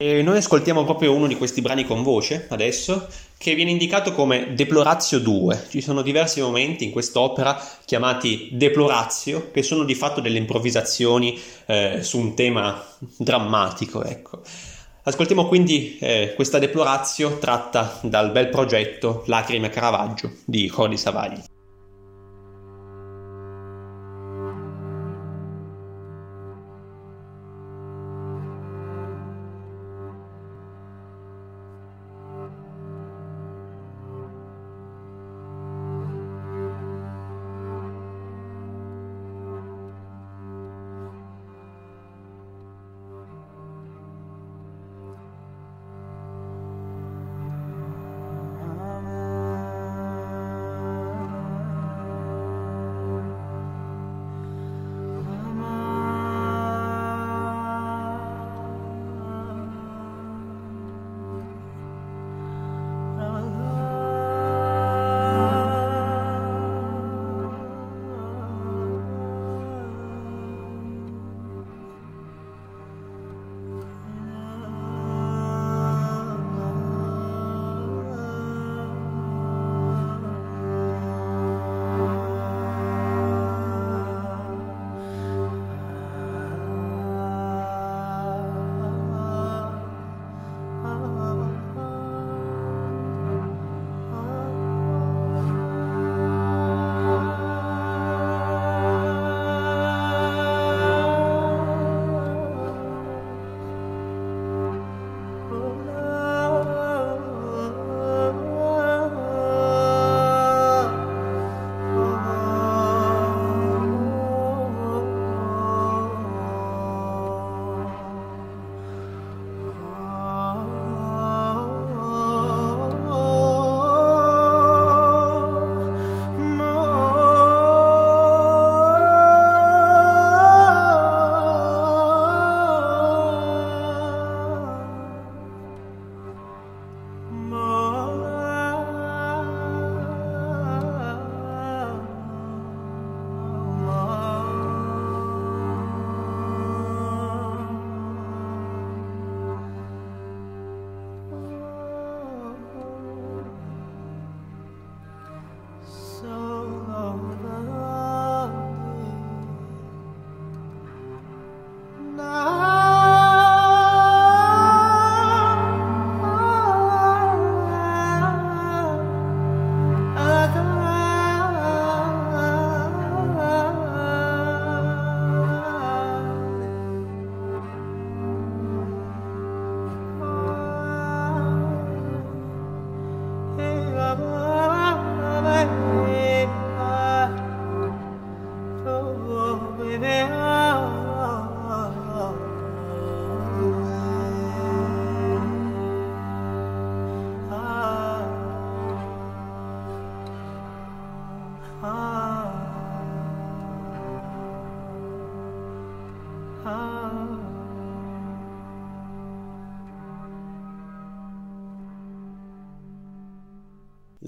E noi ascoltiamo proprio uno di questi brani con voce adesso, che viene indicato come Deploratio due. Ci sono diversi momenti in quest'opera chiamati Deploratio, che sono di fatto delle improvvisazioni eh, su un tema drammatico, ecco. Ascoltiamo quindi eh, questa Deploratio tratta dal bel progetto Lacrime Caravaggio di Jordi Savall.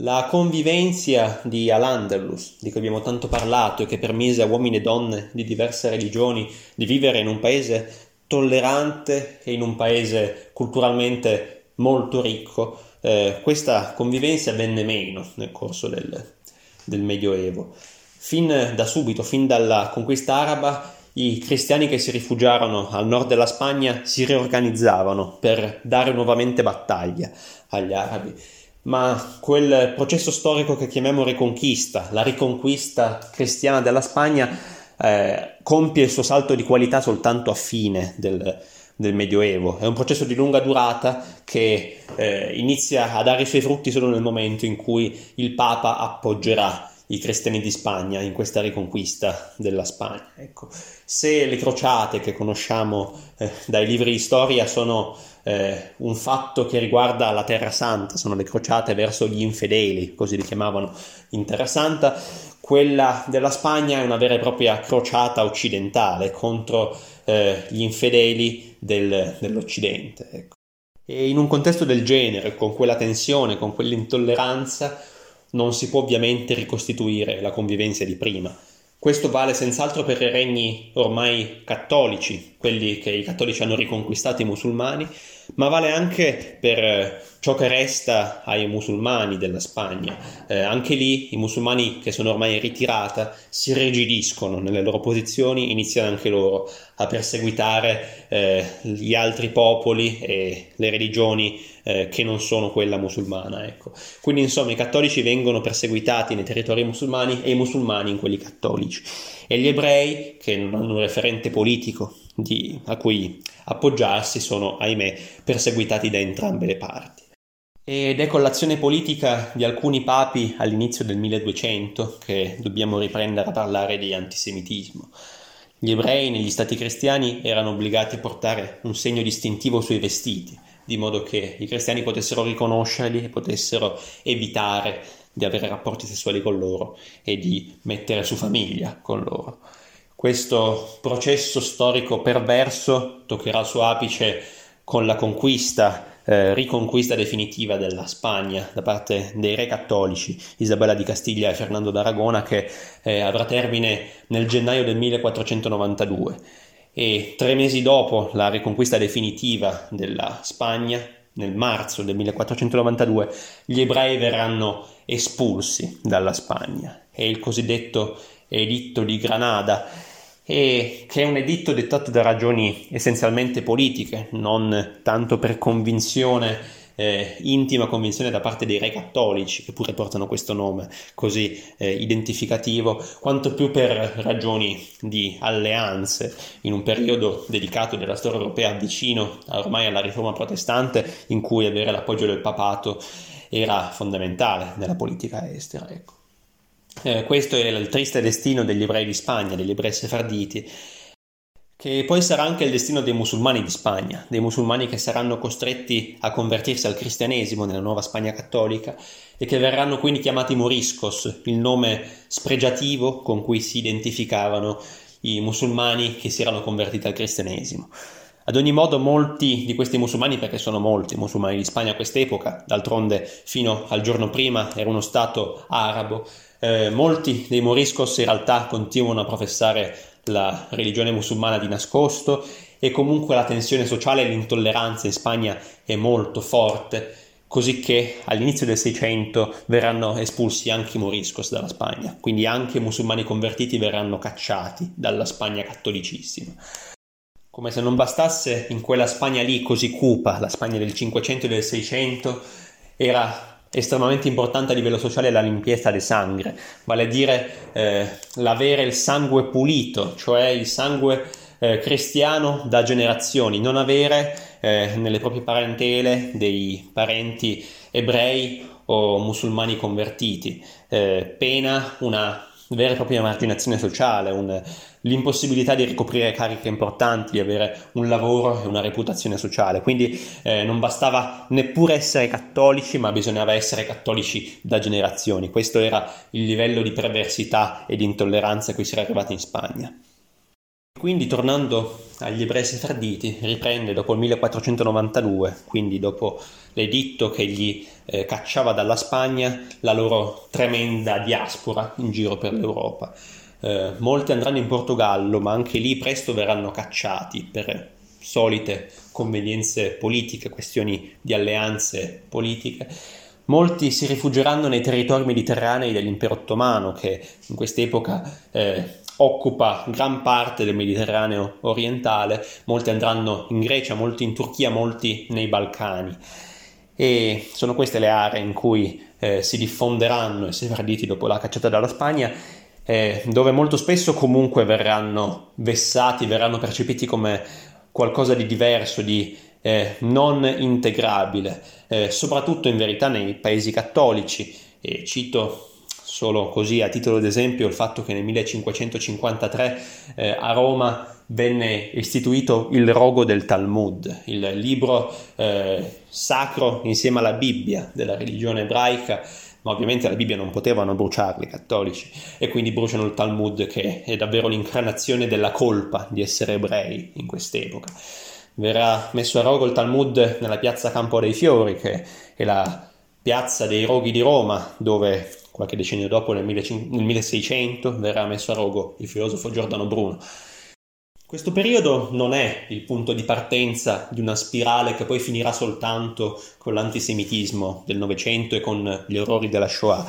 La convivenza di Al-Andalus, di cui abbiamo tanto parlato e che permise a uomini e donne di diverse religioni di vivere in un paese tollerante e in un paese culturalmente molto ricco, eh, questa convivenza venne meno nel corso del, del Medioevo. Fin da subito, fin dalla conquista araba, i cristiani che si rifugiarono al nord della Spagna si riorganizzavano per dare nuovamente battaglia agli arabi. Ma quel processo storico che chiamiamo Reconquista, la riconquista cristiana della Spagna, eh, compie il suo salto di qualità soltanto a fine del, del Medioevo. È un processo di lunga durata che eh, inizia a dare i suoi frutti solo nel momento in cui il Papa appoggerà i cristiani di Spagna in questa riconquista della Spagna. Ecco. Se le crociate che conosciamo eh, dai libri di storia sono eh, un fatto che riguarda la Terra Santa, sono le crociate verso gli infedeli, così li chiamavano in Terra Santa, quella della Spagna è una vera e propria crociata occidentale contro eh, gli infedeli del, dell'Occidente. Ecco. E in un contesto del genere, con quella tensione, con quell'intolleranza, non si può ovviamente ricostituire la convivenza di prima. Questo vale senz'altro per i regni ormai cattolici, quelli che i cattolici hanno riconquistato i musulmani, ma vale anche per ciò che resta ai musulmani della Spagna. Eh, anche lì i musulmani, che sono ormai in ritirata, si rigidiscono nelle loro posizioni, iniziano anche loro a perseguitare eh, gli altri popoli e le religioni eh, che non sono quella musulmana. Ecco. Quindi insomma i cattolici vengono perseguitati nei territori musulmani e i musulmani in quelli cattolici. E gli ebrei, che non hanno un referente politico di, a cui appoggiarsi, sono, ahimè, perseguitati da entrambe le parti. Ed è con l'azione politica di alcuni papi all'inizio del milleduecento che dobbiamo riprendere a parlare di antisemitismo. Gli ebrei negli stati cristiani erano obbligati a portare un segno distintivo sui vestiti, di modo che i cristiani potessero riconoscerli e potessero evitare di avere rapporti sessuali con loro e di mettere su famiglia con loro. Questo processo storico perverso toccherà il suo apice con la conquista, eh, riconquista definitiva della Spagna da parte dei re cattolici Isabella di Castiglia e Fernando d'Aragona, che eh, avrà termine nel gennaio del millequattrocentonovantadue, e tre mesi dopo la riconquista definitiva della Spagna, nel marzo del millequattrocentonovantadue, gli ebrei verranno espulsi dalla Spagna. È il cosiddetto editto di Granada, e che è un editto dettato da ragioni essenzialmente politiche, non tanto per convinzione, eh, intima convinzione da parte dei re cattolici, che pure portano questo nome così eh, identificativo, quanto più per ragioni di alleanze. In un periodo dedicato della storia europea vicino ormai alla riforma protestante, in cui avere l'appoggio del papato era fondamentale nella politica estera, ecco. Eh, questo è il triste destino degli ebrei di Spagna, degli ebrei sefarditi, che poi sarà anche il destino dei musulmani di Spagna, dei musulmani che saranno costretti a convertirsi al cristianesimo nella nuova Spagna cattolica e che verranno quindi chiamati moriscos, il nome spregiativo con cui si identificavano i musulmani che si erano convertiti al cristianesimo. Ad ogni modo, molti di questi musulmani, perché sono molti i musulmani di Spagna a quest'epoca, d'altronde fino al giorno prima era uno stato arabo, eh, molti dei moriscos in realtà continuano a professare la religione musulmana di nascosto, e comunque la tensione sociale e l'intolleranza in Spagna è molto forte, così che all'inizio del Seicento verranno espulsi anche i moriscos dalla Spagna, quindi anche i musulmani convertiti verranno cacciati dalla Spagna cattolicissima. Come se non bastasse, in quella Spagna lì così cupa, la Spagna del Cinquecento e del Seicento, era estremamente importante a livello sociale la limpiezza del sangue, vale a dire eh, l'avere il sangue pulito, cioè il sangue eh, cristiano da generazioni, non avere eh, nelle proprie parentele dei parenti ebrei o musulmani convertiti, eh, pena una vera e propria emarginazione sociale, un, l'impossibilità di ricoprire cariche importanti, di avere un lavoro e una reputazione sociale. Quindi eh, non bastava neppure essere cattolici, ma bisognava essere cattolici da generazioni. Questo era il livello di perversità e di intolleranza a cui si era arrivati in Spagna. Quindi, tornando agli ebrei sefarditi, riprende dopo il millequattrocentonovantadue, quindi dopo l'editto che gli eh, cacciava dalla Spagna la loro tremenda diaspora in giro per l'Europa. Eh, molti andranno in Portogallo, ma anche lì presto verranno cacciati per solite convenienze politiche, questioni di alleanze politiche. Molti si rifugieranno nei territori mediterranei dell'impero ottomano, che in quest'epoca eh, occupa gran parte del Mediterraneo orientale. Molti andranno in Grecia, molti in Turchia, molti nei Balcani, e sono queste le aree in cui eh, si diffonderanno i sefarditi dopo la cacciata dalla Spagna, eh, dove molto spesso comunque verranno vessati, verranno percepiti come qualcosa di diverso, di eh, non integrabile, eh, soprattutto in verità nei paesi cattolici. E cito solo così a titolo d'esempio il fatto che nel millecinquecentocinquantatré eh, a Roma venne istituito il rogo del Talmud, il libro eh, sacro insieme alla Bibbia della religione ebraica, ma ovviamente la Bibbia non potevano bruciarla i cattolici, e quindi bruciano il Talmud, che è davvero l'incarnazione della colpa di essere ebrei in quest'epoca. Verrà messo a rogo il Talmud nella piazza Campo dei Fiori, che è la piazza dei roghi di Roma, dove qualche decennio dopo, nel milleseicento, verrà messo a rogo il filosofo Giordano Bruno. Questo periodo non è il punto di partenza di una spirale che poi finirà soltanto con l'antisemitismo del Novecento e con gli orrori della Shoah.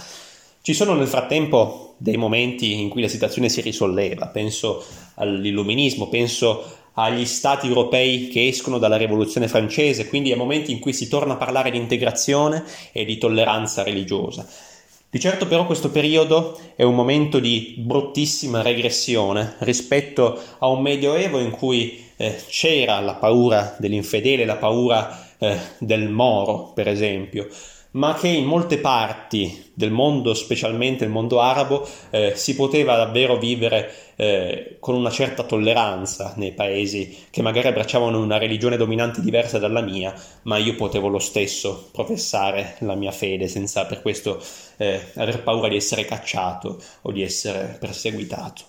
Ci sono nel frattempo dei momenti in cui la situazione si risolleva, penso all'illuminismo, penso agli stati europei che escono dalla rivoluzione francese, quindi a momenti in cui si torna a parlare di integrazione e di tolleranza religiosa. Di certo però questo periodo è un momento di bruttissima regressione rispetto a un medioevo in cui eh, c'era la paura dell'infedele, la paura eh, del moro per esempio, ma che in molte parti del mondo, specialmente il mondo arabo, eh, si poteva davvero vivere eh, con una certa tolleranza nei paesi che magari abbracciavano una religione dominante diversa dalla mia, ma io potevo lo stesso professare la mia fede senza per questo eh, aver paura di essere cacciato o di essere perseguitato.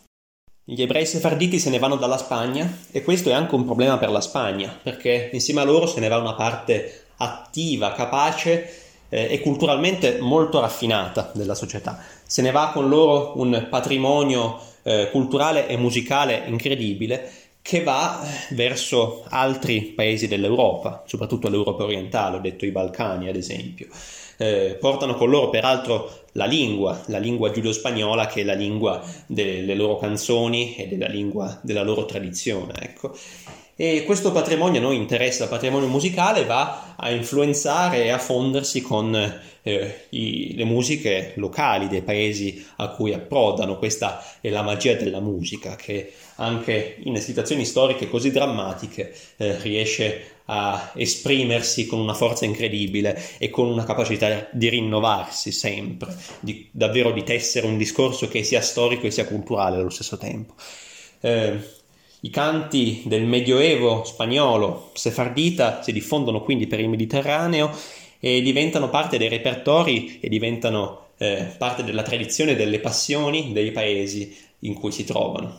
Gli ebrei sefarditi se ne vanno dalla Spagna, e questo è anche un problema per la Spagna, perché insieme a loro se ne va una parte attiva, capace e culturalmente molto raffinata della società. Se ne va con loro un patrimonio eh, culturale e musicale incredibile, che va verso altri paesi dell'Europa, soprattutto l'Europa orientale, ho detto i Balcani ad esempio. Eh, portano con loro peraltro la lingua, la lingua giudo-spagnola, che è la lingua delle loro canzoni e della lingua della loro tradizione, ecco. E questo patrimonio a noi interessa, il patrimonio musicale va a influenzare e a fondersi con eh, i, le musiche locali dei paesi a cui approdano. Questa è la magia della musica, che anche in situazioni storiche così drammatiche eh, riesce a esprimersi con una forza incredibile e con una capacità di rinnovarsi sempre, di, davvero di tessere un discorso che sia storico e sia culturale allo stesso tempo. Eh, I canti del medioevo spagnolo sefardita si diffondono quindi per il Mediterraneo e diventano parte dei repertori e diventano eh, parte della tradizione, delle passioni dei paesi in cui si trovano.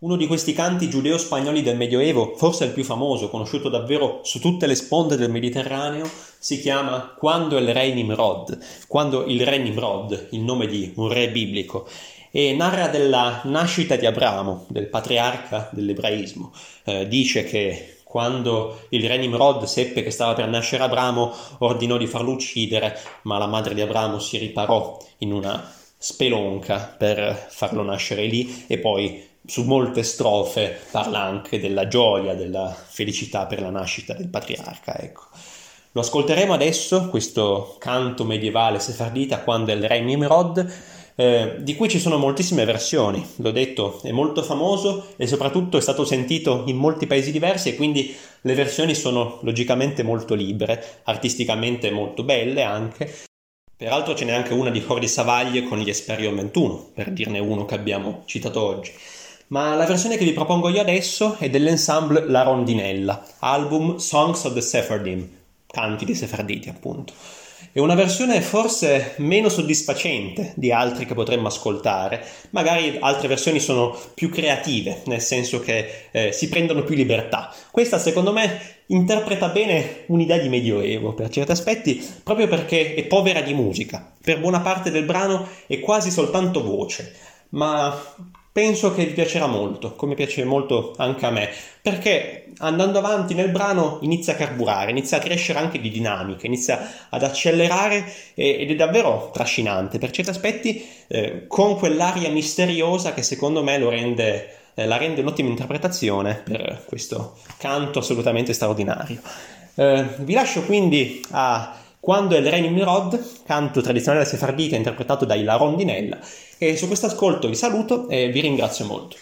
Uno di questi canti giudeo-spagnoli del Medioevo, forse il più famoso, conosciuto davvero su tutte le sponde del Mediterraneo, si chiama Quando il re Nimrod, quando il re Nimrod, il nome di un re biblico, e narra della nascita di Abramo, del patriarca dell'ebraismo. Eh, dice che quando il re Nimrod seppe che stava per nascere Abramo, ordinò di farlo uccidere, ma la madre di Abramo si riparò in una spelonca per farlo nascere lì, e poi su molte strofe parla anche della gioia, della felicità per la nascita del patriarca, ecco. Lo ascolteremo adesso, questo canto medievale sefardita, Quando il re Nimrod, Eh, di cui ci sono moltissime versioni, l'ho detto, è molto famoso e soprattutto è stato sentito in molti paesi diversi, e quindi le versioni sono logicamente molto libere, artisticamente molto belle anche. Peraltro ce n'è anche una di Jordi Savall con gli Hesperion ventuno, per dirne uno che abbiamo citato oggi. Ma la versione che vi propongo io adesso è dell'ensemble La Rondinella, album Songs of the Sephardim, cantiche sefarditi, appunto. È una versione forse meno soddisfacente di altri che potremmo ascoltare. Magari altre versioni sono più creative, nel senso che eh, si prendono più libertà. Questa, secondo me, interpreta bene un'idea di medioevo per certi aspetti, proprio perché è povera di musica. Per buona parte del brano è quasi soltanto voce, ma penso che vi piacerà molto, come piace molto anche a me, perché andando avanti nel brano inizia a carburare, inizia a crescere anche di dinamica, inizia ad accelerare ed è davvero trascinante per certi aspetti, eh, con quell'aria misteriosa che secondo me lo rende, eh, la rende un'ottima interpretazione per questo canto assolutamente straordinario. Eh, vi lascio quindi a Quando è il re Nimrod, canto tradizionale sefardita interpretato dai La Rondinella, e su questo ascolto vi saluto e vi ringrazio molto.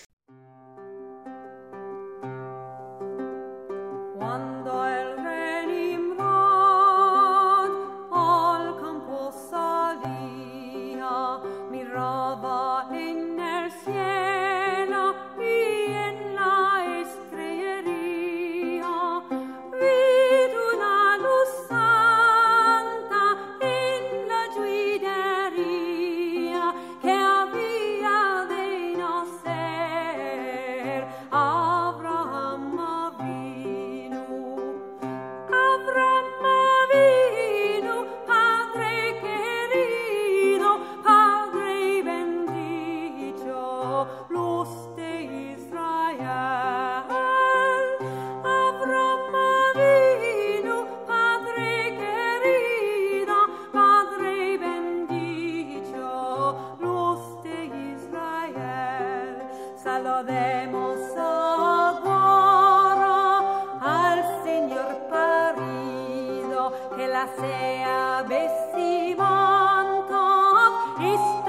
Sea vestimenta es